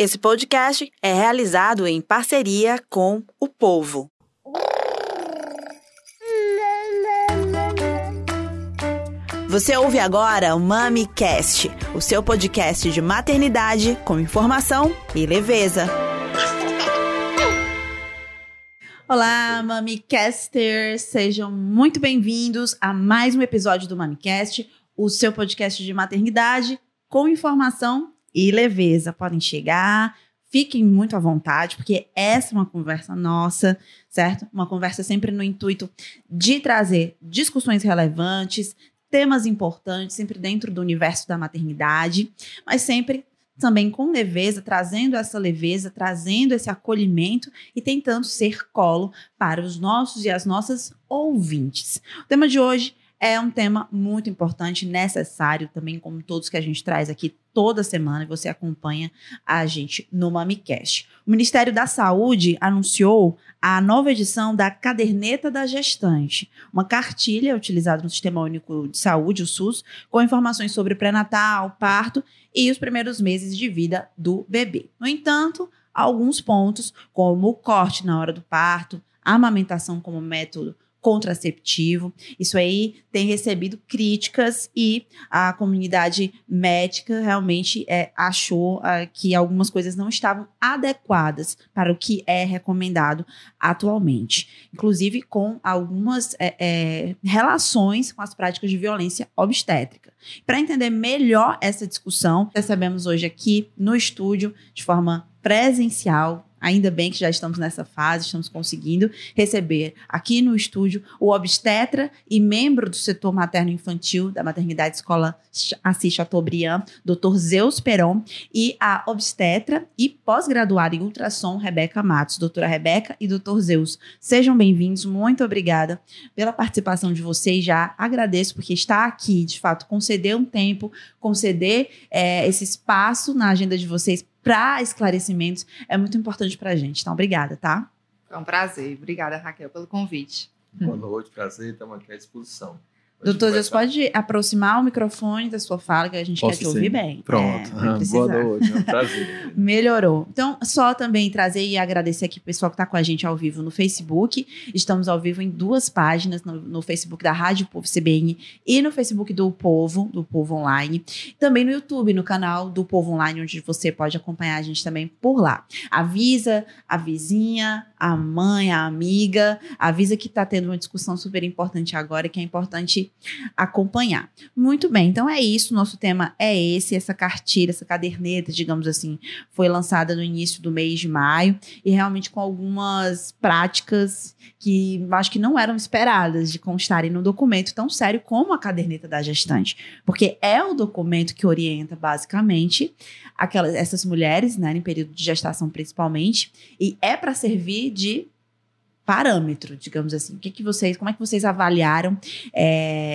Esse podcast é realizado em parceria com o Povo. Você ouve agora o MamiCast, o seu podcast de maternidade com informação e leveza. Olá, MamiCasters! Sejam muito bem-vindos a mais um episódio do MamiCast, o seu podcast de maternidade com informação e leveza. Podem chegar, fiquem muito à vontade, porque essa é uma conversa nossa, certo? Uma conversa sempre no intuito de trazer discussões relevantes, temas importantes, sempre dentro do universo da maternidade, mas sempre também com leveza, trazendo esse acolhimento e tentando ser colo para os nossos e as nossas ouvintes. O tema de hoje é um tema muito importante, necessário também, como todos que a gente traz aqui toda semana, e você acompanha a gente no MamiCast. O Ministério da Saúde anunciou a nova edição da Caderneta da Gestante, uma cartilha utilizada no Sistema Único de Saúde, o SUS, com informações sobre pré-natal, parto e os primeiros meses de vida do bebê. No entanto, alguns pontos, como o corte na hora do parto, a amamentação como método contraceptivo, isso aí tem recebido críticas e a comunidade médica realmente achou que algumas coisas não estavam adequadas para o que é recomendado atualmente, inclusive com algumas relações com as práticas de violência obstétrica. Para entender melhor essa discussão, recebemos hoje aqui no estúdio, de forma presencial, ainda bem que já estamos nessa fase, estamos conseguindo receber aqui no estúdio o obstetra e membro do setor materno-infantil da Maternidade Escola Assis Chateaubriand, Dr. Zeus Peron, e a obstetra e pós-graduada em ultrassom Rebeca Matos. Doutora Rebeca e Dr. Zeus, sejam bem-vindos, muito obrigada pela participação de vocês, já agradeço porque está aqui, de fato, conceder um tempo, conceder esse espaço na agenda de vocês para esclarecimentos, é muito importante para a gente. Então, obrigada, tá? É um prazer. Obrigada, Raquel, pelo convite. Boa noite, prazer. Estamos aqui à disposição. Doutor Zeus, pode aproximar o microfone da sua fala, que a gente quer te ouvir bem. Pronto. Boa noite, é um prazer. Melhorou. Então, só também trazer e agradecer aqui o pessoal que está com a gente ao vivo no Facebook. Estamos ao vivo em duas páginas, no Facebook da Rádio Povo CBN e no Facebook do Povo Online. Também no YouTube, no canal do Povo Online, onde você pode acompanhar a gente também por lá. Avisa a vizinha, a mãe, a amiga, avisa que está tendo uma discussão super importante agora, que é importante acompanhar. Muito bem, então é isso, nosso tema é esse, essa cartilha, essa caderneta, digamos assim, foi lançada no início do mês de maio e realmente com algumas práticas que acho que não eram esperadas de constarem num documento tão sério como a caderneta da gestante, porque é o documento que orienta basicamente essas mulheres, né, em período de gestação principalmente, e é para servir de parâmetro, digamos assim. O que vocês, como é que vocês avaliaram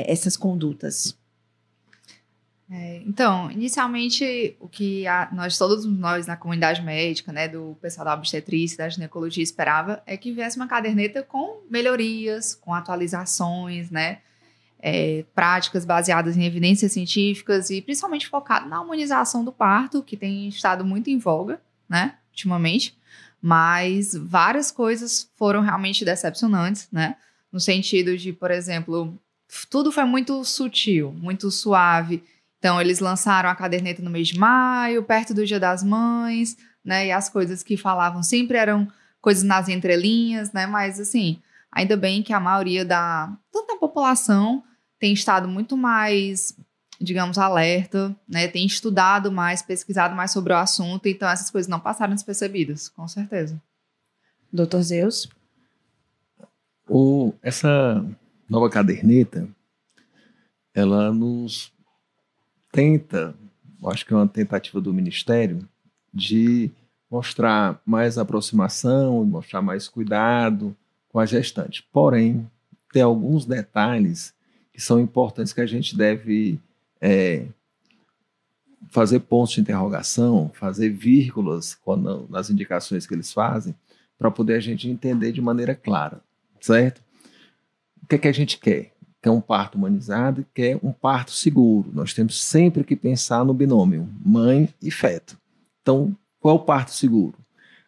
essas condutas? Então, inicialmente, o que todos nós na comunidade médica, né, do pessoal da obstetrícia, da ginecologia, esperava é que viesse uma caderneta com melhorias, com atualizações, né, práticas baseadas em evidências científicas e principalmente focado na humanização do parto, que tem estado muito em voga, né, ultimamente. Mas várias coisas foram realmente decepcionantes, né? No sentido de, por exemplo, tudo foi muito sutil, muito suave. Então, eles lançaram a caderneta no mês de maio, perto do Dia das Mães, né? E as coisas que falavam sempre eram coisas nas entrelinhas, né? Mas, assim, ainda bem que a maioria toda a população tem estado muito mais, digamos, alerta, né, tem estudado mais, pesquisado mais sobre o assunto, então essas coisas não passaram despercebidas, com certeza. Doutor Zeus? Essa nova caderneta, ela nos tenta, acho que é uma tentativa do Ministério, de mostrar mais aproximação, mostrar mais cuidado com a gestante. Porém, tem alguns detalhes que são importantes que a gente deve fazer pontos de interrogação, fazer vírgulas nas indicações que eles fazem, para poder a gente entender de maneira clara, certo? O que é que a gente quer? Quer um parto humanizado e quer um parto seguro. Nós temos sempre que pensar no binômio mãe e feto. Então, Qual é o parto seguro?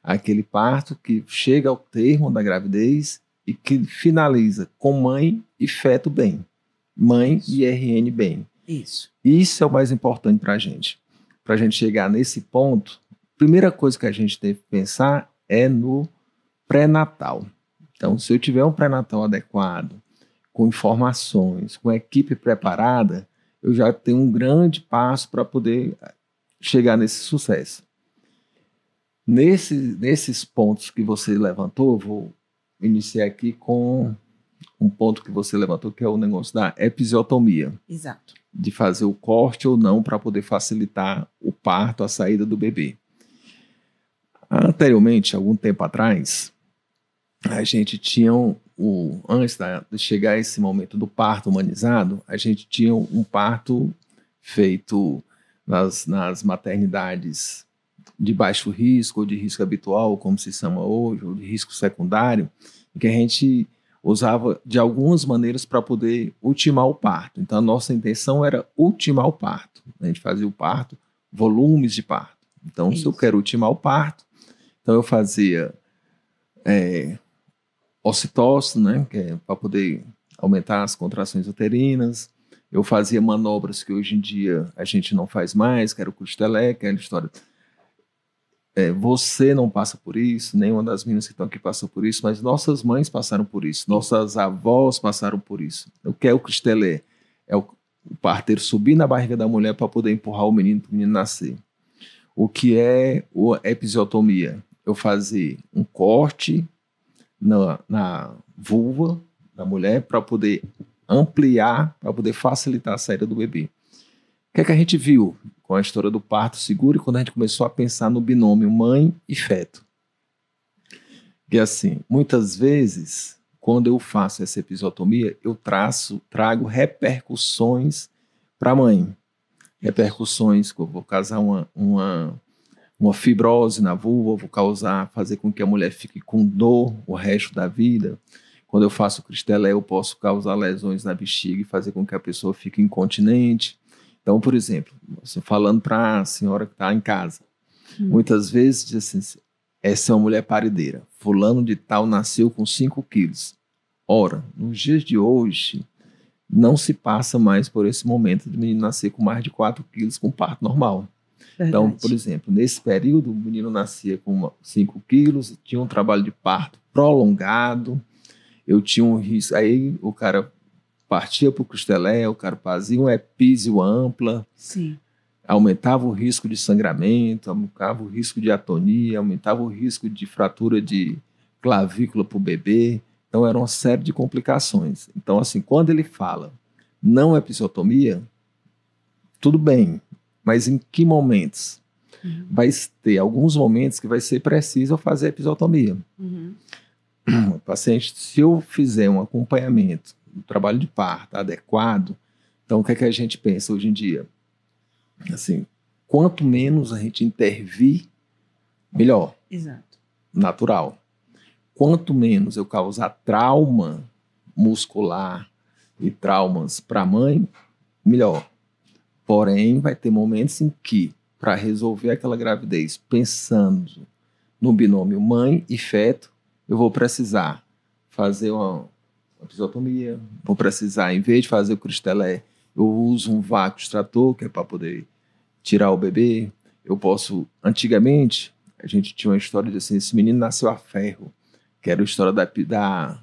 Aquele parto que chega ao termo da gravidez e que finaliza com mãe e feto bem. Mãe Isso. e RN bem. Isso. Isso é o mais importante para a gente. Para a gente chegar nesse ponto, a primeira coisa que a gente tem que pensar é no pré-natal. Então, se eu tiver um pré-natal adequado, com informações, com a equipe preparada, eu já tenho um grande passo para poder chegar nesse sucesso. Nesses pontos que você levantou, eu vou iniciar aqui com um ponto que você levantou, que é o negócio da episiotomia. Exato. De fazer o corte ou não para poder facilitar o parto, a saída do bebê. Anteriormente, algum tempo atrás, a gente tinha, antes de chegar a esse momento do parto humanizado, a gente tinha um parto feito nas maternidades de baixo risco, ou de risco habitual, como se chama hoje, ou de risco secundário, que a gente usava de algumas maneiras para poder ultimar o parto. Então, a nossa intenção era ultimar o parto. A gente fazia o parto, volumes de parto. Então, se eu quero ultimar o parto, então eu fazia ocitocina, né, que é para poder aumentar as contrações uterinas. Eu fazia manobras que hoje em dia a gente não faz mais, que era o Kristeller, que era a história... você não passa por isso, nenhuma das meninas que estão aqui passou por isso, mas nossas mães passaram por isso, nossas avós passaram por isso. O que é o Kristeller? É o parteiro subir na barriga da mulher para poder empurrar o menino para o menino nascer. O que é a episiotomia? Eu fazer um corte na vulva da mulher para poder ampliar, para poder facilitar a saída do bebê. O que é que a gente viu com a história do parto seguro e quando a gente começou a pensar no binômio mãe e feto? E assim, muitas vezes, quando eu faço essa episiotomia, eu trago repercussões para a mãe. Repercussões, eu vou causar uma fibrose na vulva, vou fazer com que a mulher fique com dor o resto da vida. Quando eu faço Kristeller, eu posso causar lesões na bexiga e fazer com que a pessoa fique incontinente. Então, por exemplo, falando para a senhora que está em casa, muitas vezes diz assim, essa é uma mulher parideira, fulano de tal nasceu com 5 quilos. Ora, nos dias de hoje, não se passa mais por esse momento de menino nascer com mais de 4 quilos com parto normal. Verdade. Então, por exemplo, nesse período, o menino nascia com 5 quilos, tinha um trabalho de parto prolongado, eu tinha um risco, aí o cara partia para o Kristeller, o cara fazia uma epísio ampla, Sim. aumentava o risco de sangramento, aumentava o risco de atonia, aumentava o risco de fratura de clavícula para o bebê. Então, era uma série de complicações. Então, assim, quando ele fala não episiotomia, tudo bem, mas em que momentos? Uhum. Vai ter alguns momentos que vai ser preciso fazer episiotomia. Uhum. O paciente, se eu fizer um acompanhamento, um trabalho de parto adequado, então o que é que a gente pensa hoje em dia? Assim, quanto menos a gente intervir, melhor. Exato. Natural. Quanto menos eu causar trauma muscular e traumas para a mãe, melhor. Porém, vai ter momentos em que, para resolver aquela gravidez, pensando no binômio mãe e feto, eu vou precisar fazer uma episiotomia, vou precisar, em vez de fazer o Kristeller, eu uso um vácuo extrator, que é para poder tirar o bebê. Eu posso, antigamente, a gente tinha uma história de assim, esse menino nasceu a ferro, que era a história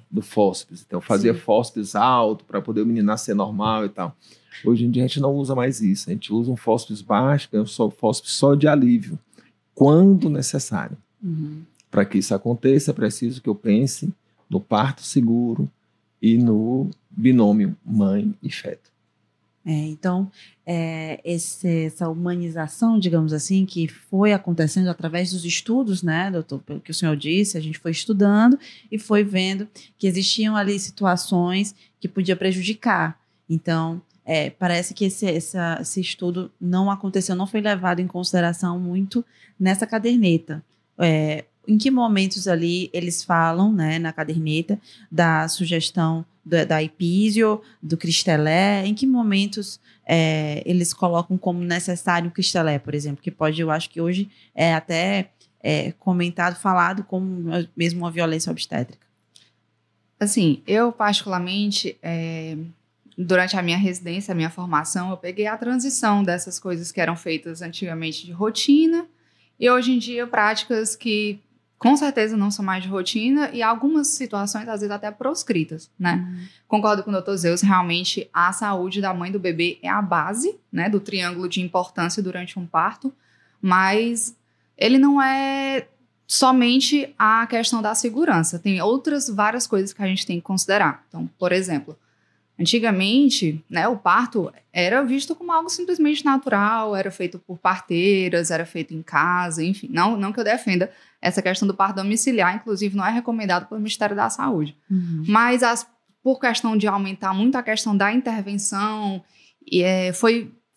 do fósforo. Então, eu fazia fósforo alto para poder o menino nascer normal e tal. Hoje em dia, a gente não usa mais isso. A gente usa um fósforo baixo, que é um fósforo só de alívio, quando necessário. Uhum. Para que isso aconteça, é preciso que eu pense no parto seguro, e no binômio mãe e feto. Então, essa humanização, digamos assim, que foi acontecendo através dos estudos, né, doutor? Pelo que o senhor disse, a gente foi estudando e foi vendo que existiam ali situações que podia prejudicar. Então, parece que esse estudo não aconteceu, não foi levado em consideração muito nessa caderneta. Em que momentos ali eles falam, né, na caderneta da sugestão da Epísio, do Kristeller, em que momentos eles colocam como necessário o Kristeller, por exemplo, que pode, eu acho que hoje é até comentado, falado como mesmo uma violência obstétrica? Assim, eu particularmente, durante a minha residência, a minha formação, eu peguei a transição dessas coisas que eram feitas antigamente de rotina e hoje em dia práticas que com certeza não são mais de rotina e algumas situações, às vezes, até proscritas, né? Uhum. Concordo com o Dr. Zeus, realmente a saúde da mãe e do bebê é a base, né, do triângulo de importância durante um parto, mas ele não é somente a questão da segurança, tem outras várias coisas que a gente tem que considerar. Então, por exemplo, antigamente, né, o parto era visto como algo simplesmente natural, era feito por parteiras, era feito em casa, enfim, não que eu defenda essa questão do parto domiciliar, inclusive não é recomendado pelo Ministério da Saúde. Uhum. Mas por questão de aumentar muito a questão da intervenção,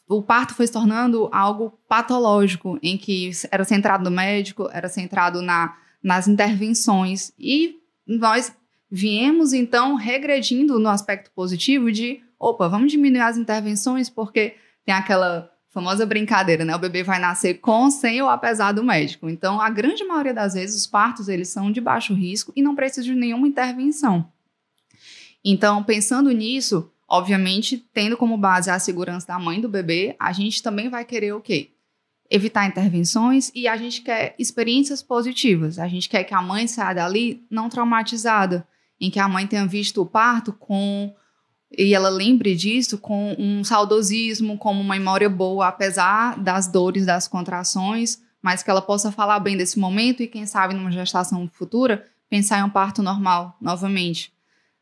o parto foi se tornando algo patológico, em que era centrado no médico, era centrado nas intervenções, e nós viemos, então, regredindo no aspecto positivo de, opa, vamos diminuir as intervenções porque tem aquela famosa brincadeira, né? O bebê vai nascer com, sem ou apesar do médico. Então, a grande maioria das vezes, os partos, eles são de baixo risco e não precisam de nenhuma intervenção. Então, pensando nisso, obviamente, tendo como base a segurança da mãe e do bebê, a gente também vai querer o quê? Evitar intervenções, e a gente quer experiências positivas. A gente quer que a mãe saia dali não traumatizada, em que a mãe tenha visto o parto e ela lembre disso com um saudosismo, como uma memória boa, apesar das dores, das contrações, mas que ela possa falar bem desse momento e, quem sabe, numa gestação futura, pensar em um parto normal novamente,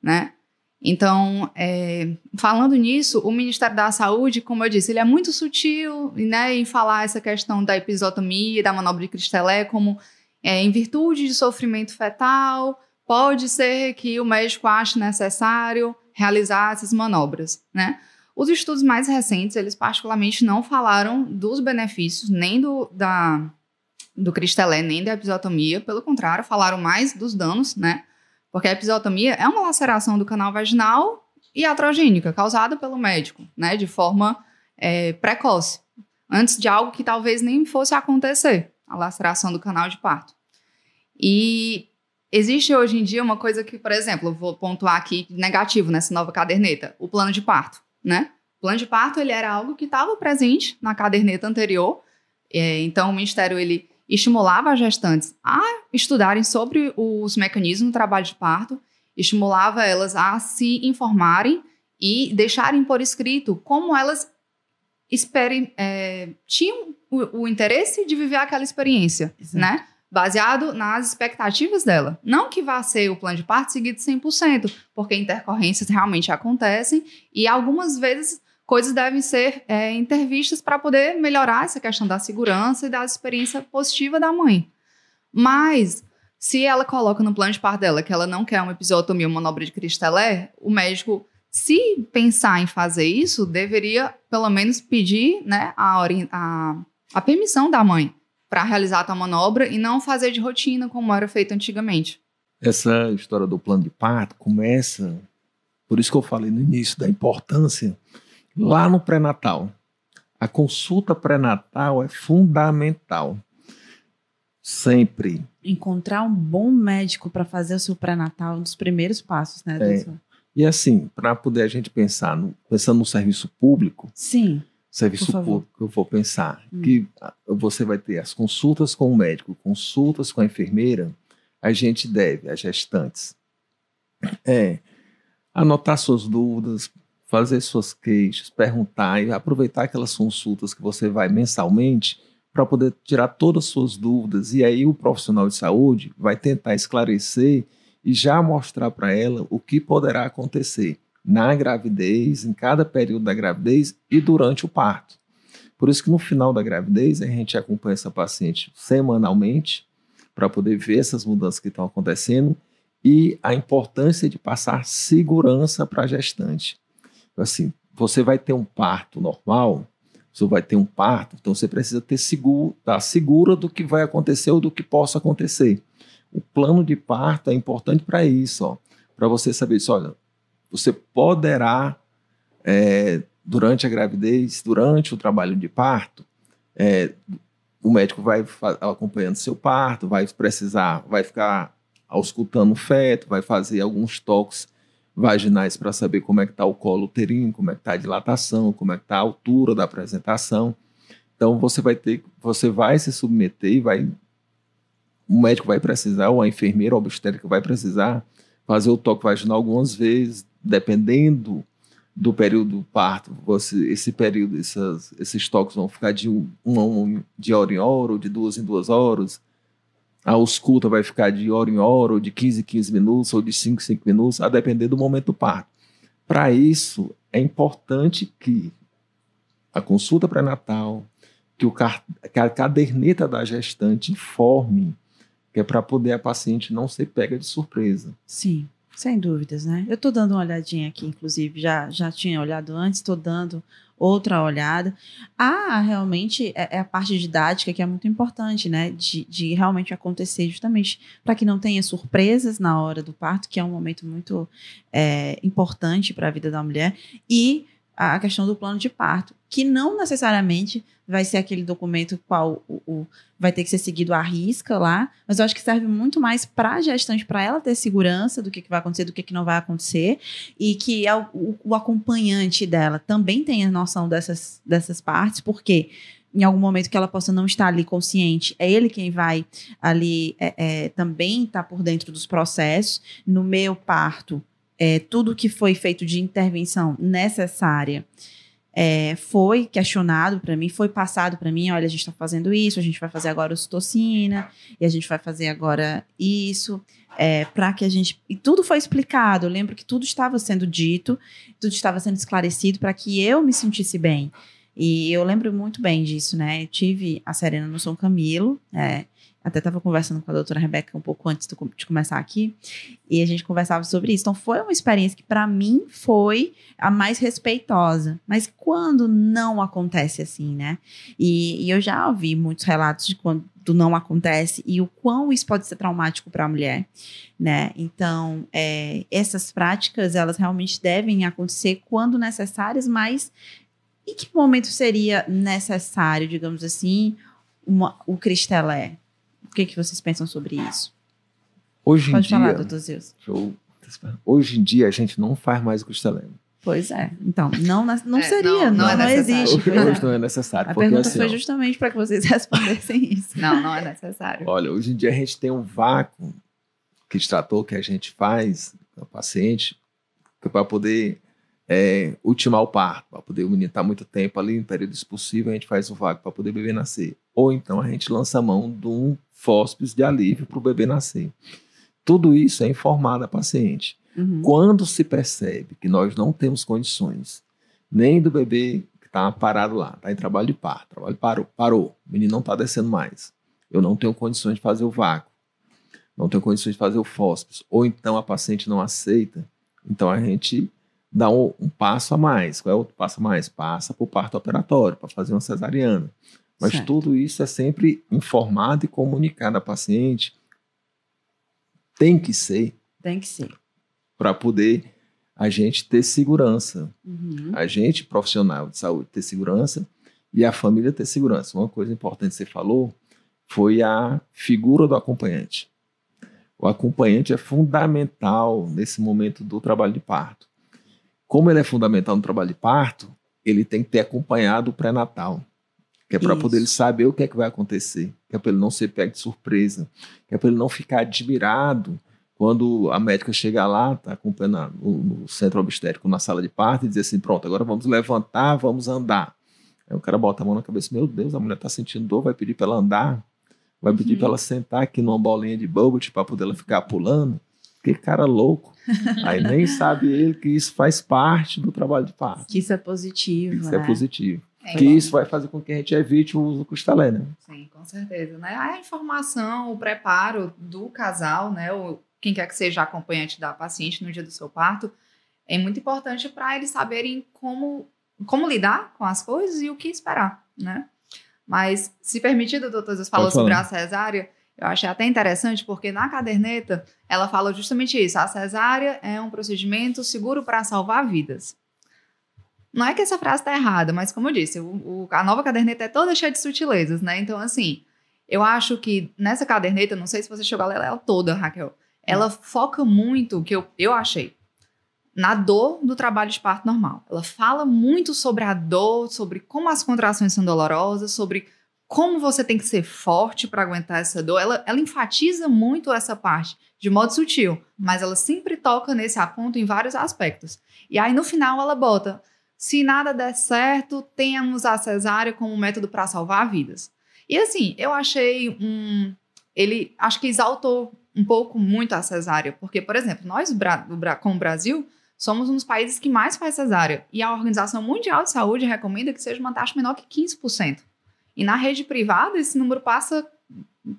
né? Então, falando nisso, o Ministério da Saúde, como eu disse, ele é muito sutil, né, em falar essa questão da episiotomia, da manobra de Kristeller, como em virtude de sofrimento fetal, pode ser que o médico ache necessário realizar essas manobras, né? Os estudos mais recentes, eles particularmente não falaram dos benefícios nem do Kristeller, nem da episiotomia. Pelo contrário, falaram mais dos danos, né? Porque a episiotomia é uma laceração do canal vaginal e iatrogênica, causada pelo médico, né? De forma precoce, antes de algo que talvez nem fosse acontecer, a laceração do canal de parto. E existe hoje em dia uma coisa que, por exemplo, eu vou pontuar aqui negativo nessa nova caderneta, o plano de parto, né? O plano de parto, ele era algo que estava presente na caderneta anterior, então o Ministério, ele estimulava as gestantes a estudarem sobre os mecanismos do trabalho de parto, estimulava elas a se informarem e deixarem por escrito como elas tinham o interesse de viver aquela experiência, exato, né? Baseado nas expectativas dela. Não que vá ser o plano de parto seguido 100%, porque intercorrências realmente acontecem e algumas vezes coisas devem ser intervistas para poder melhorar essa questão da segurança e da experiência positiva da mãe. Mas, se ela coloca no plano de parto dela que ela não quer uma episiotomia, uma manobra de Kristeller, o médico, se pensar em fazer isso, deveria pelo menos pedir, né, a permissão da mãe para realizar a tal manobra e não fazer de rotina como era feito antigamente. Essa história do plano de parto começa, por isso que eu falei no início da importância, lá no pré-natal. A consulta pré-natal é fundamental. Sempre. Encontrar um bom médico para fazer o seu pré-natal é um dos primeiros passos, né, Deus? E assim, para poder a gente pensar, pensando no serviço público. Sim. Serviço público, eu vou pensar que você vai ter as consultas com o médico, consultas com a enfermeira, a gente deve, as gestantes, anotar suas dúvidas, fazer suas queixas, perguntar e aproveitar aquelas consultas que você vai mensalmente para poder tirar todas as suas dúvidas. E aí o profissional de saúde vai tentar esclarecer e já mostrar para ela o que poderá acontecer na gravidez, em cada período da gravidez e durante o parto. Por isso que no final da gravidez a gente acompanha essa paciente semanalmente para poder ver essas mudanças que estão acontecendo e a importância de passar segurança para a gestante. Assim, você vai ter um parto normal, você vai ter um parto, então você precisa estar segura do que vai acontecer ou do que possa acontecer. O plano de parto é importante para isso, para você saber isso, olha, Você poderá, durante a gravidez, durante o trabalho de parto, o médico vai acompanhando seu parto, vai precisar, vai ficar auscultando o feto, vai fazer alguns toques vaginais para saber como é que está o colo uterino, como é que está a dilatação, como é que está a altura da apresentação. Então você vai se submeter e o médico vai precisar, ou a enfermeira obstétrica vai precisar fazer o toque vaginal algumas vezes, dependendo do período do parto. Esses toques vão ficar de hora em hora, ou de 2 em 2 horas. A ausculta vai ficar de hora em hora, ou de 15 em 15 minutos, ou de 5 em 5 minutos, a depender do momento do parto. Para isso, é importante que a consulta pré-natal, que a caderneta da gestante informe, que é para poder a paciente não ser pega de surpresa. Sim, sem dúvidas, né? Eu estou dando uma olhadinha aqui, inclusive, já tinha olhado antes, estou dando outra olhada. Realmente, é a parte didática que é muito importante, né? De realmente acontecer, justamente para que não tenha surpresas na hora do parto, que é um momento muito importante para a vida da mulher. E a questão do plano de parto, que não necessariamente vai ser aquele documento qual vai ter que ser seguido à risca lá, mas eu acho que serve muito mais para a gestante, para ela ter segurança do que vai acontecer, do que não vai acontecer, e que o acompanhante dela também tenha noção dessas partes, porque em algum momento que ela possa não estar ali consciente, é ele quem vai ali também estar por dentro dos processos. No meu parto, tudo que foi feito de intervenção necessária foi questionado para mim, foi passado para mim: olha, a gente está fazendo isso, a gente vai fazer agora ocitocina, e a gente vai fazer agora isso, para que a gente... E tudo foi explicado, eu lembro que tudo estava sendo dito, tudo estava sendo esclarecido para que eu me sentisse bem. E eu lembro muito bem disso, né? Eu tive a Serena no São Camilo, até estava conversando com a doutora Rebeca um pouco antes de começar aqui, e a gente conversava sobre isso. Então, foi uma experiência que, para mim, foi a mais respeitosa. Mas quando não acontece assim, né? E eu já ouvi muitos relatos de quando não acontece e o quão isso pode ser traumático para a mulher, né? Então, essas práticas, elas realmente devem acontecer quando necessárias, mas em que momento seria necessário, digamos assim, o Kristeller? O que vocês pensam sobre isso? Pode falar, doutor Zeus. Hoje em dia a gente não faz mais o Kristeller. Pois é. Então, não é existe. Hoje não é necessário. A pergunta foi justamente para que vocês respondessem isso. Não é necessário. Olha, hoje em dia a gente tem um vácuo que tratou, que a gente faz com o paciente, para poder ultimar o parto, para poder o menino estar muito tempo ali, em período expulsivo, a gente faz um vácuo para poder o bebê nascer. Ou então a gente lança a mão de um fósforo de alívio para o bebê nascer. Tudo isso é informado à paciente. Uhum. Quando se percebe que nós não temos condições, nem do bebê que está parado lá, está em trabalho de parto, trabalho parou, o menino não está descendo mais, eu não tenho condições de fazer o vácuo, não tenho condições de fazer o fósforo, ou então a paciente não aceita, então a gente dá um passo a mais. Qual é o outro passo a mais? Passa para o parto operatório, para fazer uma cesariana. Mas certo, tudo isso é sempre informado e comunicado à paciente. Tem que ser. Para poder a gente ter segurança. Uhum. A gente, profissional de saúde, ter segurança e a família ter segurança. Uma coisa importante que você falou foi a figura do acompanhante. O acompanhante é fundamental nesse momento do trabalho de parto. Como ele é fundamental no trabalho de parto, ele tem que ter acompanhado o pré-natal. Que é para poder ele saber o que é que vai acontecer, que é para ele não ser pego de surpresa, que é para ele não ficar admirado quando a médica chegar lá, está acompanhando no centro obstétrico, na sala de parto, e dizer assim: pronto, agora vamos levantar, vamos andar. Aí o cara bota a mão na cabeça: meu Deus, a mulher está sentindo dor, vai pedir para ela andar, vai pedir para ela sentar aqui numa bolinha de bobot para poder ela ficar pulando. Que cara louco. Aí nem sabe ele que isso faz parte do trabalho de parto. Que isso é positivo, isso, né? Isso é positivo. Que isso vai fazer com que a gente evite o uso do Kristeller, né? Sim, com certeza, né? A informação, o preparo do casal, né? Ou quem quer que seja acompanhante da paciente no dia do seu parto, é muito importante para eles saberem como lidar com as coisas e o que esperar, né? Mas, se permitido, doutor, você falou sobre a cesárea. Eu achei até interessante porque na caderneta ela fala justamente isso. A cesárea é um procedimento seguro para salvar vidas. Não é que essa frase está errada, mas como eu disse, a nova caderneta é toda cheia de sutilezas, né? Então, assim, eu acho que nessa caderneta, não sei se você chegou a ler ela toda, Raquel, ela foca muito, que eu achei, na dor do trabalho de parto normal. Ela fala muito sobre a dor, sobre como as contrações são dolorosas, sobre como você tem que ser forte para aguentar essa dor. Ela enfatiza muito essa parte, de modo sutil, mas ela sempre toca nesse ponto em vários aspectos. E aí, no final, ela bota: se nada der certo, temos a cesárea como método para salvar vidas. E assim, eu achei ele, acho que exaltou um pouco muito a cesárea, porque, por exemplo, nós, com o Brasil, somos um dos países que mais faz cesárea. E a Organização Mundial de Saúde recomenda que seja uma taxa menor que 15%. E na rede privada, esse número passa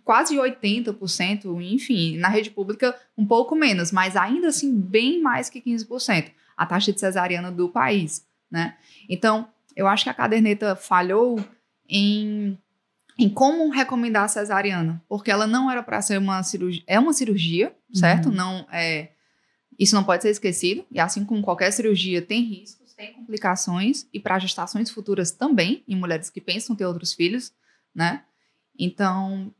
quase 80%, enfim, na rede pública um pouco menos, mas ainda assim bem mais que 15%, a taxa de cesariana do país, né? Então, eu acho que a caderneta falhou em como recomendar a cesariana, porque ela não era para ser uma cirurgia, é uma cirurgia, certo? Não é, isso não pode ser esquecido, e assim como qualquer cirurgia tem risco, tem complicações, e para gestações futuras também, em mulheres que pensam ter outros filhos, né? Então,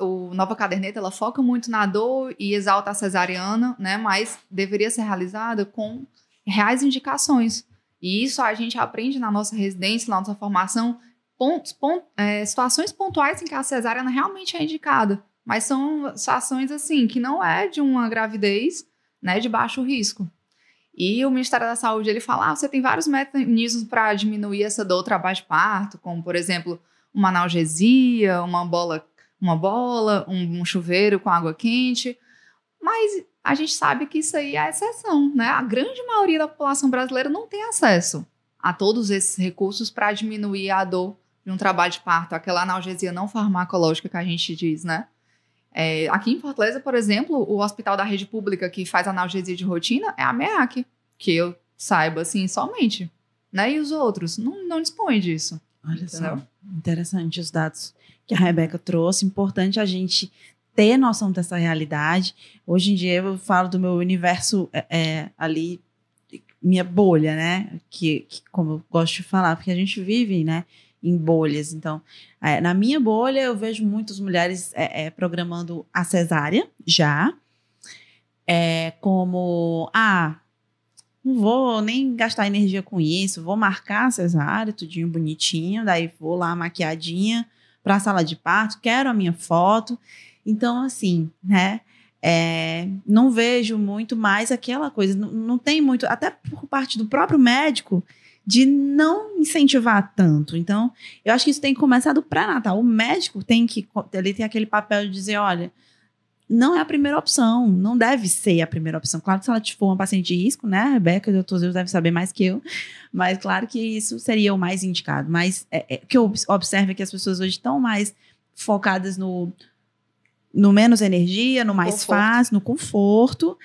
o Nova Caderneta, ela foca muito na dor e exalta a cesariana, né? Mas deveria ser realizada com reais indicações. E isso a gente aprende na nossa residência, na nossa formação, situações pontuais em que a cesariana realmente é indicada. Mas são situações, assim, que não é de uma gravidez, né, de baixo risco. E o Ministério da Saúde, ele fala, você tem vários mecanismos para diminuir essa dor do trabalho de parto, como, por exemplo, uma analgesia, uma bola, um chuveiro com água quente. Mas a gente sabe que isso aí é exceção, né? A grande maioria da população brasileira não tem acesso a todos esses recursos para diminuir a dor de um trabalho de parto, aquela analgesia não farmacológica que a gente diz, né? Aqui em Fortaleza, por exemplo, o hospital da rede pública que faz analgesia de rotina é a MEAC, que eu saiba, assim, somente, né? E os outros não dispõem disso. Olha só, interessante os dados que a Rebeca trouxe. Importante a gente ter noção dessa realidade. Hoje em dia eu falo do meu universo ali, minha bolha, né? Que como eu gosto de falar, porque a gente vive, né, em bolhas. Então, na minha bolha, eu vejo muitas mulheres programando a cesárea já, como, não vou nem gastar energia com isso, vou marcar a cesárea, tudinho bonitinho, daí vou lá maquiadinha para a sala de parto, quero a minha foto. Então, assim, né, não vejo muito mais aquela coisa, não tem muito, até por parte do próprio médico, de não incentivar tanto. Então, eu acho que isso tem que começar do pré-natal. O médico tem aquele papel de dizer, olha, não é a primeira opção, não deve ser a primeira opção. Claro que se ela for uma paciente de risco, né, a Rebeca, o doutor Zeus deve saber mais que eu, mas claro que isso seria o mais indicado. Mas o que eu observo é que as pessoas hoje estão mais focadas no menos energia, no mais fácil, no conforto,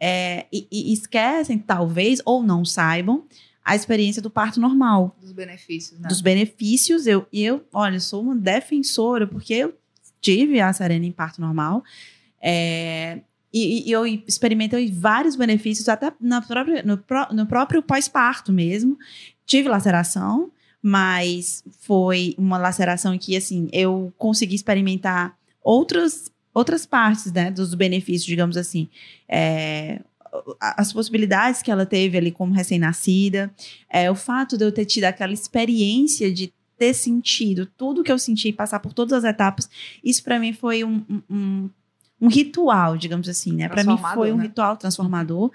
e esquecem, talvez, ou não saibam, a experiência do parto normal. Dos benefícios, né? Dos benefícios. Eu olha, sou uma defensora, porque eu tive a cesariana em parto normal, e eu experimentei vários benefícios, até no próprio pós-parto mesmo. Tive laceração, mas foi uma laceração em que, assim, eu consegui experimentar outras partes, né, dos benefícios, digamos assim, as possibilidades que ela teve ali como recém-nascida, o fato de eu ter tido aquela experiência de ter sentido tudo que eu senti, passar por todas as etapas, isso para mim foi um ritual, digamos assim, né? Para mim foi um ritual transformador,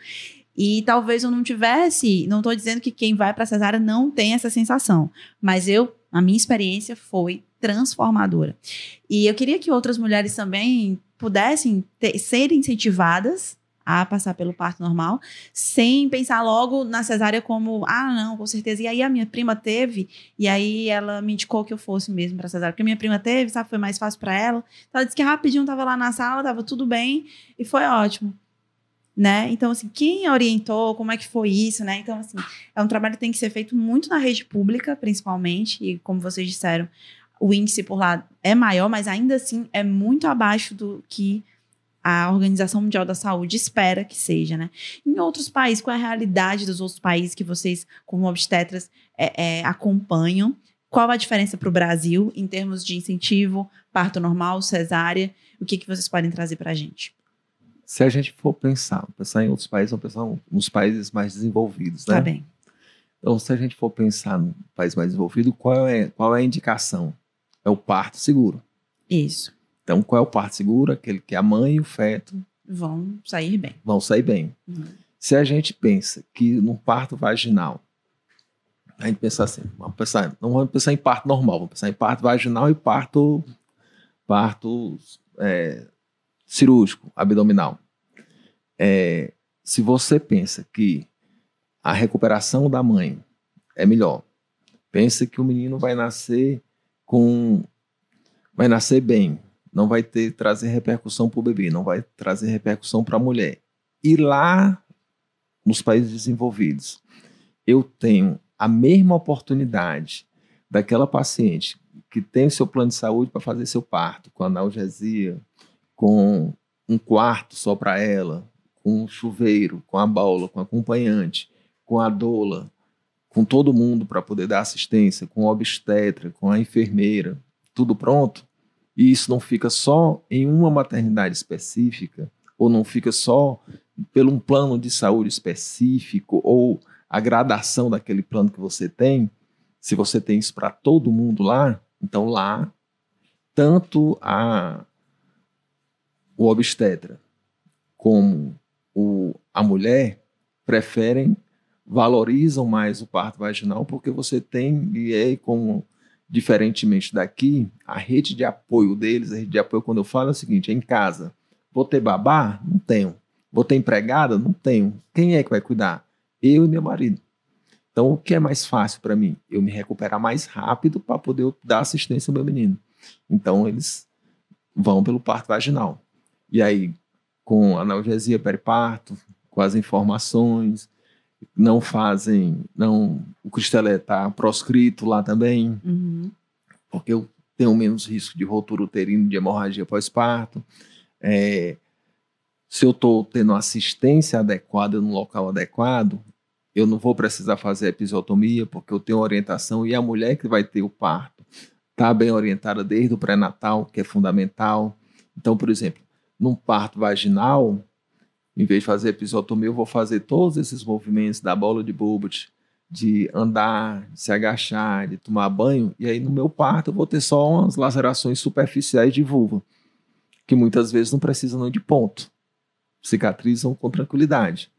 e talvez eu não tivesse, não estou dizendo que quem vai para a cesárea não tem essa sensação, mas a minha experiência foi transformadora. E eu queria que outras mulheres também pudessem ser incentivadas a passar pelo parto normal, sem pensar logo na cesárea como, não, com certeza. E aí a minha prima teve, e aí ela me indicou que eu fosse mesmo para cesárea, porque a minha prima teve, sabe, foi mais fácil para ela. Então ela disse que rapidinho estava lá na sala, estava tudo bem, e foi ótimo, né? Então, assim, quem orientou, como é que foi isso, né? Então, assim, é um trabalho que tem que ser feito muito na rede pública, principalmente, e como vocês disseram, O índice por lá é maior, mas ainda assim é muito abaixo do que a Organização Mundial da Saúde espera que seja, né? Em outros países, qual é a realidade dos outros países que vocês, como obstetras, acompanham? Qual a diferença para o Brasil em termos de incentivo, parto normal, cesárea? O que vocês podem trazer para a gente? Se a gente for pensar em outros países, vamos pensar nos países mais desenvolvidos, né? Tá bem. Então, se a gente for pensar no país mais desenvolvido, qual é a indicação? É o parto seguro. Isso. Então, qual é o parto seguro? Aquele que a mãe e o feto... vão sair bem. Vão sair bem. Se a gente pensa que no parto vaginal, a gente pensa assim, não vamos pensar em parto normal, vamos pensar em parto vaginal e parto cirúrgico, abdominal. Se você pensa que a recuperação da mãe é melhor, pensa que o menino vai nascer bem, não vai trazer repercussão para o bebê, não vai trazer repercussão para a mulher. E lá, nos países desenvolvidos, eu tenho a mesma oportunidade daquela paciente que tem seu plano de saúde para fazer seu parto, com analgesia, com um quarto só para ela, com um chuveiro, com a baula, com acompanhante, com a doula, com todo mundo para poder dar assistência, com a obstetra, com a enfermeira, tudo pronto, e isso não fica só em uma maternidade específica, ou não fica só pelo um plano de saúde específico, ou a gradação daquele plano que você tem. Se você tem isso para todo mundo lá, então lá, tanto o obstetra como a mulher valorizam mais o parto vaginal, porque você tem, diferentemente daqui, a rede de apoio deles, quando eu falo é o seguinte, em casa, vou ter babá? Não tenho. Vou ter empregada? Não tenho. Quem é que vai cuidar? Eu e meu marido. Então, o que é mais fácil para mim? Eu me recuperar mais rápido para poder dar assistência ao meu menino. Então, eles vão pelo parto vaginal. E aí, com analgesia periparto, com as informações... o Kristeller está proscrito lá também, porque eu tenho menos risco de rotura uterina, de hemorragia pós-parto. Se eu estou tendo assistência adequada no local adequado, eu não vou precisar fazer episiotomia, porque eu tenho orientação, e a mulher que vai ter o parto está bem orientada desde o pré-natal, que é fundamental. Então, por exemplo, num parto vaginal, em vez de fazer episiotomia, eu vou fazer todos esses movimentos da bola de Bulbut, de andar, de se agachar, de tomar banho, e aí no meu parto eu vou ter só umas lacerações superficiais de vulva, que muitas vezes não precisam nem de ponto, cicatrizam com tranquilidade.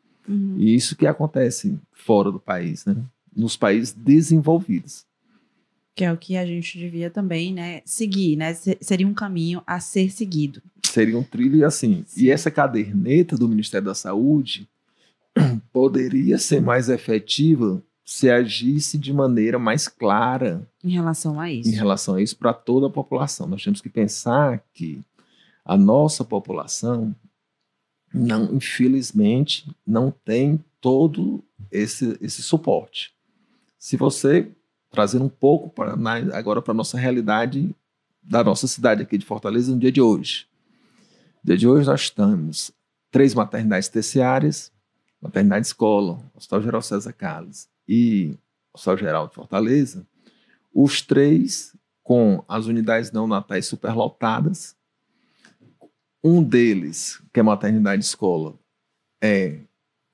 E isso que acontece fora do país, né? Nos países desenvolvidos. Que é o que a gente devia também, né, seguir, né? Seria um caminho a ser seguido. Seria um trilho assim. Sim. E essa caderneta do Ministério da Saúde poderia ser mais efetiva se agisse de maneira mais clara em relação a isso. Em relação a isso para toda a população. Nós temos que pensar que a nossa população, infelizmente, não tem todo esse suporte. Se você... trazendo um pouco agora para a nossa realidade da nossa cidade aqui de Fortaleza no dia de hoje. No dia de hoje nós temos 3 maternidades terciárias, maternidade escola, Hospital Geral César Carlos e Hospital Geral de Fortaleza, os 3 com as unidades neonatais superlotadas. Um deles, que é maternidade escola,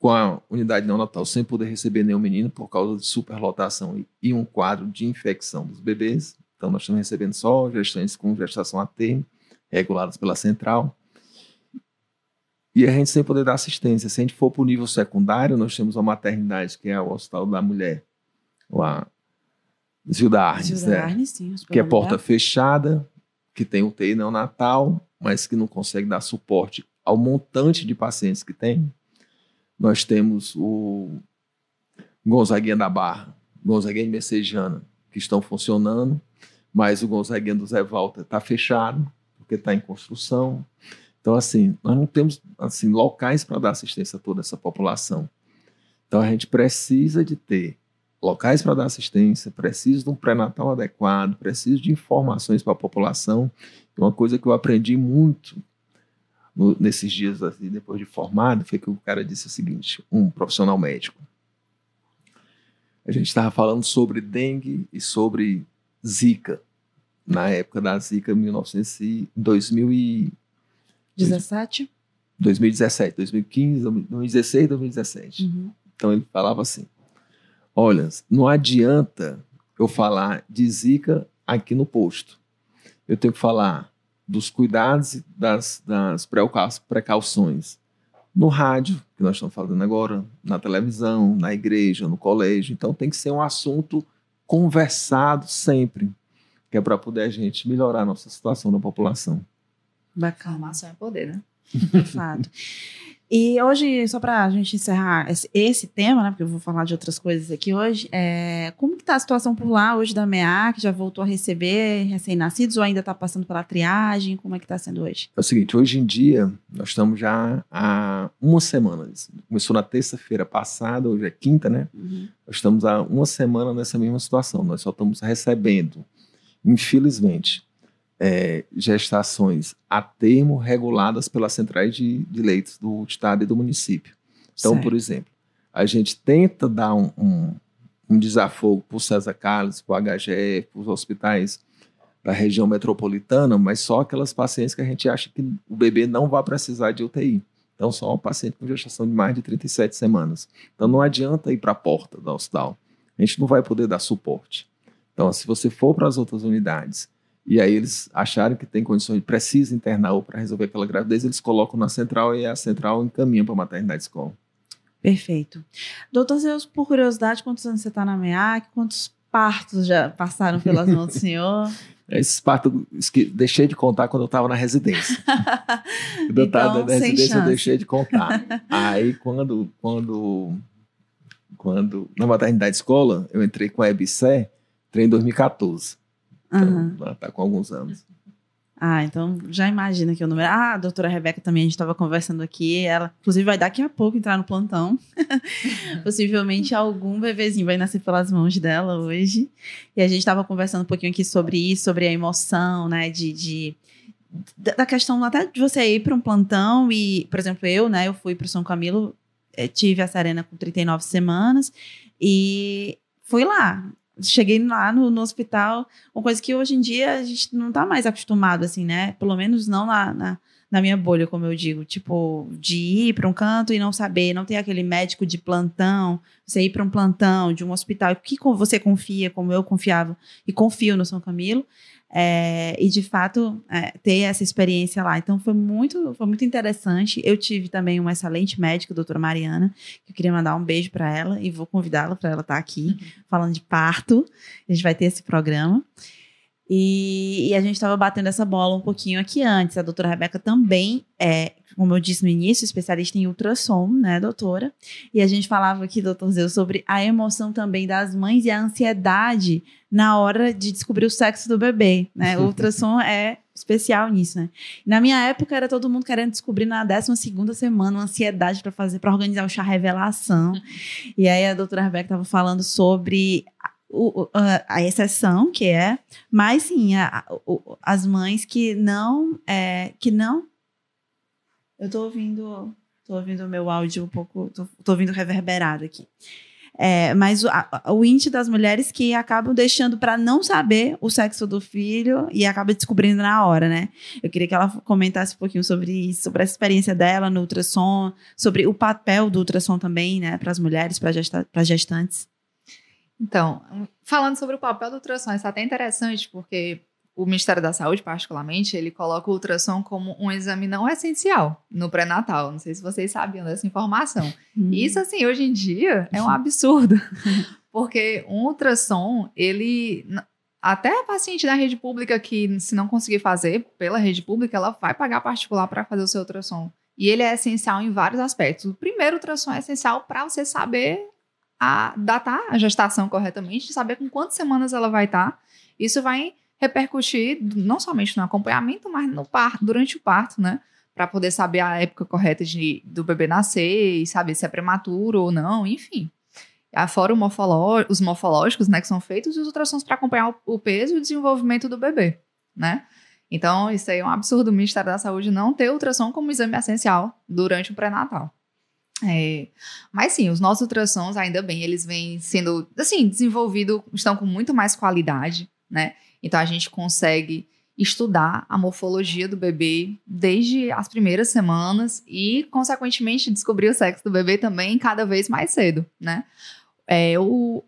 com a unidade neonatal sem poder receber nenhum menino por causa de superlotação e um quadro de infecção dos bebês. Então, nós estamos recebendo só gestantes com gestação a termo, reguladas pela central. E a gente sem poder dar assistência. Se a gente for para o nível secundário, nós temos a maternidade, que é o Hospital da Mulher Zilda Arns, que é porta fechada, que tem UTI neonatal, mas que não consegue dar suporte ao montante de pacientes que tem. Nós temos o Gonzaguinha da Barra, Gonzaguinha de Messejana, que estão funcionando, mas o Gonzaguinha do Zé Walter está fechado, porque está em construção. Então, assim, nós não temos locais para dar assistência a toda essa população. Então, a gente precisa de ter locais para dar assistência, preciso de um pré-natal adequado, preciso de informações para a população. Uma coisa que eu aprendi muito nesses dias, assim, depois de formado, foi que o cara disse o seguinte, um profissional médico. A gente estava falando sobre dengue e sobre zika, na época da zika, 2016, 2017. Uhum. Então ele falava assim, olha, não adianta eu falar de zika aqui no posto. Eu tenho que falar dos cuidados e das precauções no rádio, que nós estamos falando agora, na televisão, na igreja, no colégio. Então tem que ser um assunto conversado sempre, que é para poder a gente melhorar a nossa situação da população. Bacana, só é poder, né? De fato. E hoje, só para a gente encerrar esse tema, né, porque eu vou falar de outras coisas aqui hoje, como que está a situação por lá hoje da MEA, que já voltou a receber recém-nascidos ou ainda está passando pela triagem? Como é que está sendo hoje? É o seguinte, hoje em dia, nós estamos já há uma semana, começou na terça-feira passada, hoje é quinta, né? Uhum. Nós estamos há uma semana nessa mesma situação, nós só estamos recebendo, infelizmente, gestações a termo reguladas pelas centrais de leitos do estado e do município. Então, certo. Por exemplo, a gente tenta dar um desafogo para o César Carlos, para o HGE, para os hospitais da região metropolitana, mas só aquelas pacientes que a gente acha que o bebê não vai precisar de UTI. Então, só um paciente com gestação de mais de 37 semanas. Então, não adianta ir para a porta do hospital. A gente não vai poder dar suporte. Então, se você for para as outras unidades, e aí eles acharam que tem condições, precisa internar ou para resolver aquela gravidez, eles colocam na central e a central encaminha para a maternidade escola. Perfeito. Doutor Zeus, por curiosidade, quantos anos você está na MEAC? Quantos partos já passaram pelas mãos do senhor? Esses partos que deixei de contar quando eu estava na residência. Quando eu estava na residência, eu deixei de contar. Aí, quando na maternidade escola, eu entrei com a EBSER, entrei em 2014. Então, ela está com alguns anos. Ah, então já imagina que o número... Ah, a doutora Rebeca também, a gente estava conversando aqui. Ela, inclusive, vai daqui a pouco entrar no plantão. Possivelmente algum bebezinho vai nascer pelas mãos dela hoje. E a gente estava conversando um pouquinho aqui sobre isso, sobre a emoção, né, da questão até de você ir para um plantão e, por exemplo, eu fui para o São Camilo, tive a Serena com 39 semanas e fui lá. Cheguei lá no hospital, uma coisa que hoje em dia a gente não tá mais acostumado, assim, né? Pelo menos não lá na minha bolha, como eu digo. Tipo, de ir para um canto e não saber, não ter aquele médico de plantão, você ir para um plantão de um hospital que você confia, como eu confiava e confio no São Camilo, e de fato ter essa experiência lá. Então foi muito interessante. Eu tive também uma excelente médica, a doutora Mariana, que eu queria mandar um beijo para ela e vou convidá-la para ela estar aqui falando de parto. A gente vai ter esse programa. E a gente estava batendo essa bola um pouquinho aqui antes. A doutora Rebeca também é, como eu disse no início, especialista em ultrassom, né, doutora? E a gente falava aqui, doutor Zeus, sobre a emoção também das mães e a ansiedade na hora de descobrir o sexo do bebê, né? O ultrassom é especial nisso, né? Na minha época, era todo mundo querendo descobrir na 12ª semana, uma ansiedade para organizar o chá revelação. E aí a doutora Rebeca estava falando sobre... a exceção que é, mas sim, as mães que não... Eu estou ouvindo o meu áudio um pouco... Estou ouvindo reverberado aqui. Mas o índice das mulheres que acabam deixando para não saber o sexo do filho e acaba descobrindo na hora, né? Eu queria que ela comentasse um pouquinho sobre isso, sobre a experiência dela no ultrassom, sobre o papel do ultrassom também, né? Para as mulheres, para as gestantes. Então, falando sobre o papel do ultrassom, isso é até interessante, porque o Ministério da Saúde, particularmente, ele coloca o ultrassom como um exame não essencial no pré-natal. Não sei se vocês sabiam dessa informação. E isso, assim, hoje em dia é um absurdo, porque um ultrassom, ele... Até a paciente da rede pública que, se não conseguir fazer pela rede pública, ela vai pagar particular para fazer o seu ultrassom. E ele é essencial em vários aspectos. O primeiro ultrassom é essencial para você saber... a datar a gestação corretamente, saber com quantas semanas ela vai estar. Isso vai repercutir não somente no acompanhamento, mas no parto, durante o parto, né? Para poder saber a época correta do bebê nascer e saber se é prematuro ou não, enfim. fora os morfológicos, né, que são feitos, e os ultrassons para acompanhar o peso e o desenvolvimento do bebê, né? Então, isso aí é um absurdo. O Ministério da Saúde não ter ultrassom como exame essencial durante o pré-natal. É, mas sim, os nossos ultrassons, ainda bem, eles vêm sendo, assim, desenvolvidos, estão com muito mais qualidade, né? Então, a gente consegue estudar a morfologia do bebê desde as primeiras semanas e, consequentemente, descobrir o sexo do bebê também cada vez mais cedo, né?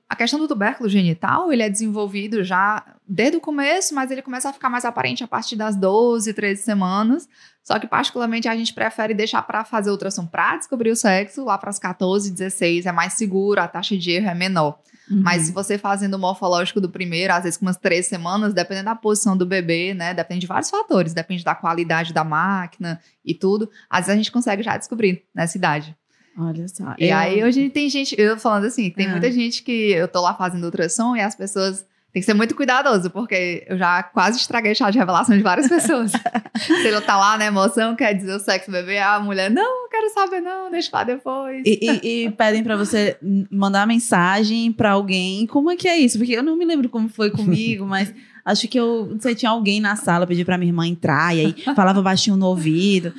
A questão do tubérculo genital, ele é desenvolvido já desde o começo, mas ele começa a ficar mais aparente a partir das 12, 13 semanas. Só que, particularmente, a gente prefere deixar para fazer ultrassom para descobrir o sexo, lá para as 14, 16, é mais seguro, a taxa de erro é menor. Uhum. Mas se você fazendo o morfológico do primeiro, às vezes com umas 3 semanas, dependendo da posição do bebê, né, depende de vários fatores, depende da qualidade da máquina e tudo, às vezes a gente consegue já descobrir nessa idade. Olha só. E aí hoje tem gente, eu falando assim, tem muita gente que eu tô lá fazendo ultrassom e as pessoas tem que ser muito cuidadoso, porque eu já quase estraguei chá de revelação de várias pessoas. Se ele tá lá na emoção, quer dizer o sexo do bebê, a mulher, não, quero saber não, deixa lá depois. E pedem pra você mandar mensagem pra alguém, como é que é isso? Porque eu não me lembro como foi comigo, mas... Acho que não sei, tinha alguém na sala, pedi pra minha irmã entrar, e aí falava baixinho no ouvido.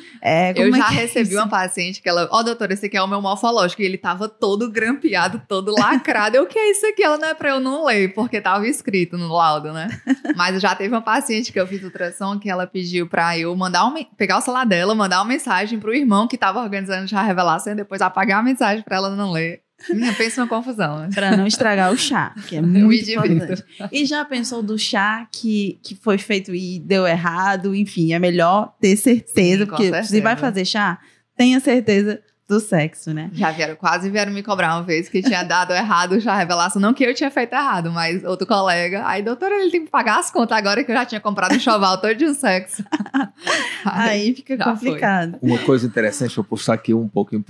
Eu já recebi uma paciente que ela, doutora, esse aqui é o meu morfológico. E ele tava todo grampeado, todo lacrado. O que é isso aqui? Ela, não é pra eu não ler, porque tava escrito no laudo, né? Mas já teve uma paciente que eu fiz ultrassom, que ela pediu pra eu mandar pegar o celular dela, mandar uma mensagem pro irmão que tava organizando já a revelação, e depois apagar a mensagem pra ela não ler. Pensa uma confusão. Pra não estragar o chá, que é muito importante. E já pensou do chá que foi feito e deu errado? Enfim, é melhor ter certeza. Sim, porque se vai fazer chá, tenha certeza do sexo, né? Já quase vieram me cobrar uma vez que tinha dado errado o chá revelação. Não que eu tinha feito errado, mas outro colega. Aí, doutora, ele tem que pagar as contas agora que eu já tinha comprado um enxoval todo de um sexo. Aí fica complicado. Foi. Uma coisa interessante, deixa eu puxar aqui um pouquinho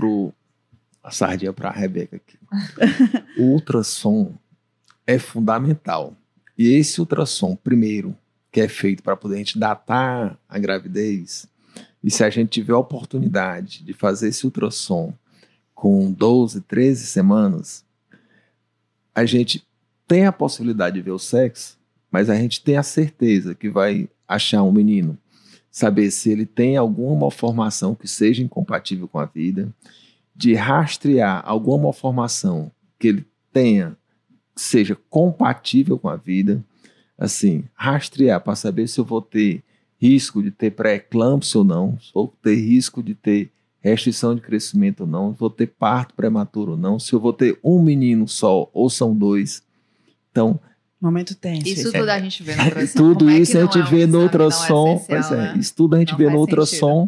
a sardinha para a Rebeca aqui. O ultrassom é fundamental. E esse ultrassom, primeiro, que é feito para poder a gente datar a gravidez, e se a gente tiver a oportunidade de fazer esse ultrassom com 12, 13 semanas, a gente tem a possibilidade de ver o sexo, mas a gente tem a certeza que vai achar um menino. Saber se ele tem alguma malformação que seja incompatível com a vida, de rastrear alguma malformação que ele tenha, seja compatível com a vida, assim, rastrear para saber se eu vou ter risco de ter pré-eclâmpsia ou não, se eu vou ter risco de ter restrição de crescimento ou não, se eu vou ter parto prematuro ou não, se eu vou ter um menino só ou são 2. Então, momento tenso. Isso tudo a gente vê no ultrassom. Tudo isso a gente vê no ultrassom. Isso tudo a gente vê no ultrassom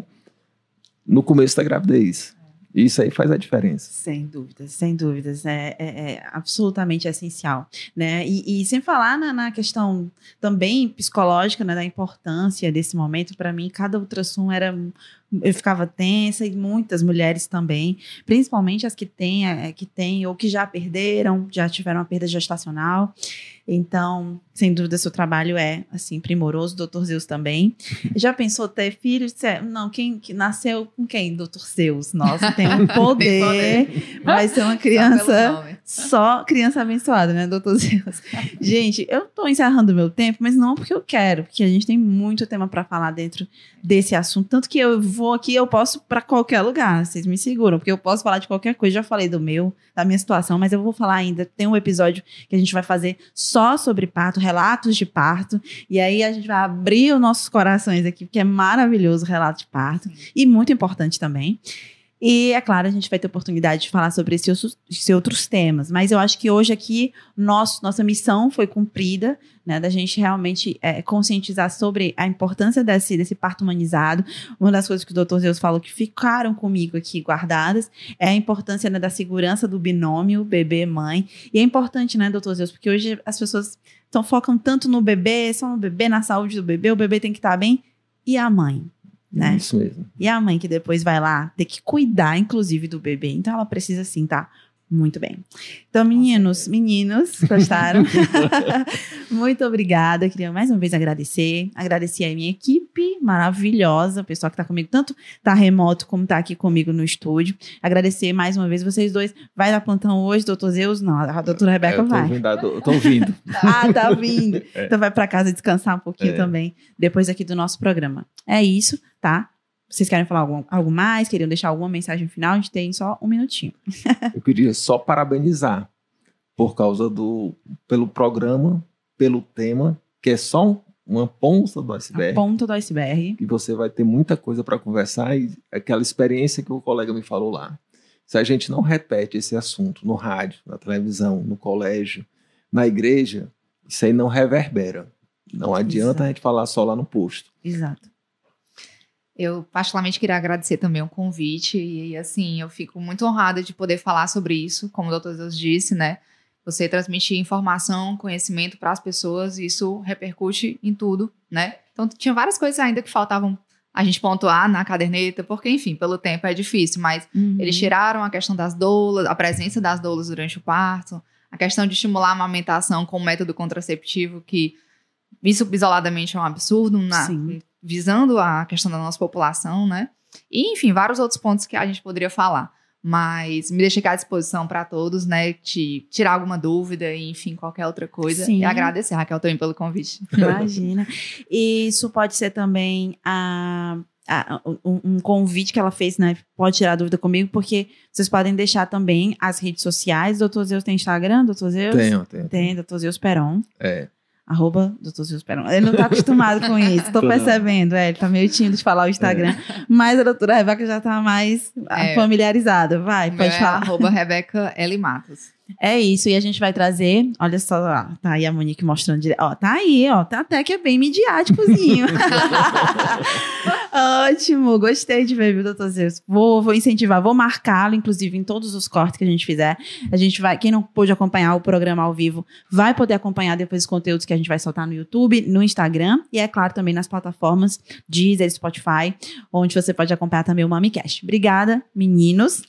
no começo da gravidez. Isso aí faz a diferença. Sem dúvidas, sem dúvidas. É absolutamente essencial, né? E sem falar na questão também psicológica, né, da importância desse momento. Para mim, cada ultrassom era... Eu ficava tensa, e muitas mulheres também, principalmente as que têm ou que já perderam, já tiveram uma perda gestacional. Então, sem dúvida, seu trabalho é, assim, primoroso. Doutor Zeus também. Já pensou ter filhos? Não, quem nasceu com quem? Doutor Zeus. Nossa, tem um poder. Vai ser uma criança, só criança abençoada, né, doutor Zeus? Gente, eu estou encerrando o meu tempo, mas não porque eu quero, porque a gente tem muito tema para falar dentro desse assunto, tanto que eu vou aqui, eu posso para qualquer lugar, vocês me seguram, porque eu posso falar de qualquer coisa. Já falei da minha situação, mas eu vou falar ainda. Tem um episódio que a gente vai fazer só sobre parto, relatos de parto, e aí a gente vai abrir os nossos corações aqui, porque é maravilhoso o relato de parto, e muito importante também. E, é claro, a gente vai ter oportunidade de falar sobre esses outros temas, mas eu acho que hoje aqui nossa missão foi cumprida, né, da gente realmente conscientizar sobre a importância desse parto humanizado. Uma das coisas que o Dr. Zeus falou que ficaram comigo aqui guardadas é a importância, né, da segurança do binômio bebê-mãe. E é importante, né, Dr. Zeus, porque hoje as pessoas focam tanto no bebê, só no bebê, na saúde do bebê, o bebê tem que estar bem, e a mãe, né? Isso mesmo. E a mãe que depois vai lá ter que cuidar, inclusive, do bebê. Então, ela precisa, sim, estar Muito bem. Então, meninos, gostaram? Muito obrigada. Eu queria mais uma vez agradecer. Agradecer a minha equipe maravilhosa, o pessoal que está comigo, tanto está remoto como está aqui comigo no estúdio. Agradecer mais uma vez vocês dois. Vai dar plantão hoje, doutor Zeus? Não, a doutora Rebeca vai. Estão vindo. Ah, tá vindo. É. Então vai para casa descansar um pouquinho também, depois aqui do nosso programa. É isso, tá? Vocês querem falar algo mais? Queriam deixar alguma mensagem final? A gente tem só um minutinho. Eu queria só parabenizar pelo programa, pelo tema, que é só uma ponta do iceberg. A ponta do iceberg. E você vai ter muita coisa para conversar, e aquela experiência que o colega me falou lá. Se a gente não repete esse assunto no rádio, na televisão, no colégio, na igreja, isso aí não reverbera. Não adianta a gente falar só lá no posto. Exato. Eu particularmente queria agradecer também o convite e, assim, eu fico muito honrada de poder falar sobre isso, como o doutor Zeus disse, né? Você transmitir informação, conhecimento para as pessoas, isso repercute em tudo, né? Então, tinha várias coisas ainda que faltavam a gente pontuar na caderneta, porque, enfim, pelo tempo é difícil, mas eles tiraram a questão das doulas, a presença das doulas durante o parto, a questão de estimular a amamentação com método contraceptivo, que isso isoladamente é um absurdo, visando a questão da nossa população, né? E, enfim, vários outros pontos que a gente poderia falar. Mas me deixei aqui à disposição para todos, né? Te tirar alguma dúvida, enfim, qualquer outra coisa. Sim. E agradecer, Raquel, também pelo convite. Imagina. Isso pode ser também um convite que ela fez, né? Pode tirar dúvida comigo, porque vocês podem deixar também as redes sociais. Doutor Zeus tem Instagram, doutor Zeus? Tenho. Tem, doutor Zeus Peron. É. @ Dr. Zeus Peron. Ele não está acostumado com isso, estou percebendo. Ele está meio tímido de falar o Instagram. É. Mas a doutora Rebeca já está mais familiarizada. Vai, pode falar. @ Rebeca L. Matos. É isso, e a gente vai trazer, olha só, ó, tá aí a Monique mostrando direto, ó, tá aí, ó, tá até que é bem midiáticozinho. Ótimo, gostei de ver, viu, doutor Zeus? Vou incentivar, vou marcá-lo, inclusive, em todos os cortes que a gente fizer. A gente vai, quem não pôde acompanhar o programa ao vivo, vai poder acompanhar depois os conteúdos que a gente vai soltar no YouTube, no Instagram, e é claro, também nas plataformas Deezer, Spotify, onde você pode acompanhar também o MamiCast. Obrigada, meninos,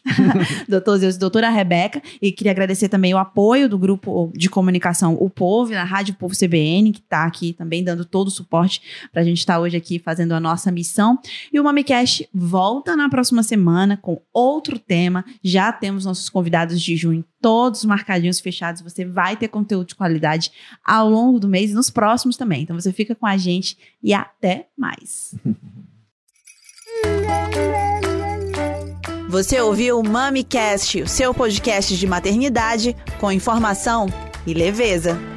doutor Zeus e doutora Rebeca, e queria agradecer também o apoio do grupo de comunicação O Povo, na Rádio Povo CBN, que está aqui também dando todo o suporte para a gente estar hoje aqui fazendo a nossa missão. E o MamiCast volta na próxima semana com outro tema. Já temos nossos convidados de junho, todos marcadinhos, fechados. Você vai ter conteúdo de qualidade ao longo do mês e nos próximos também. Então você fica com a gente e até mais. Você ouviu o MamiCast, o seu podcast de maternidade com informação e leveza.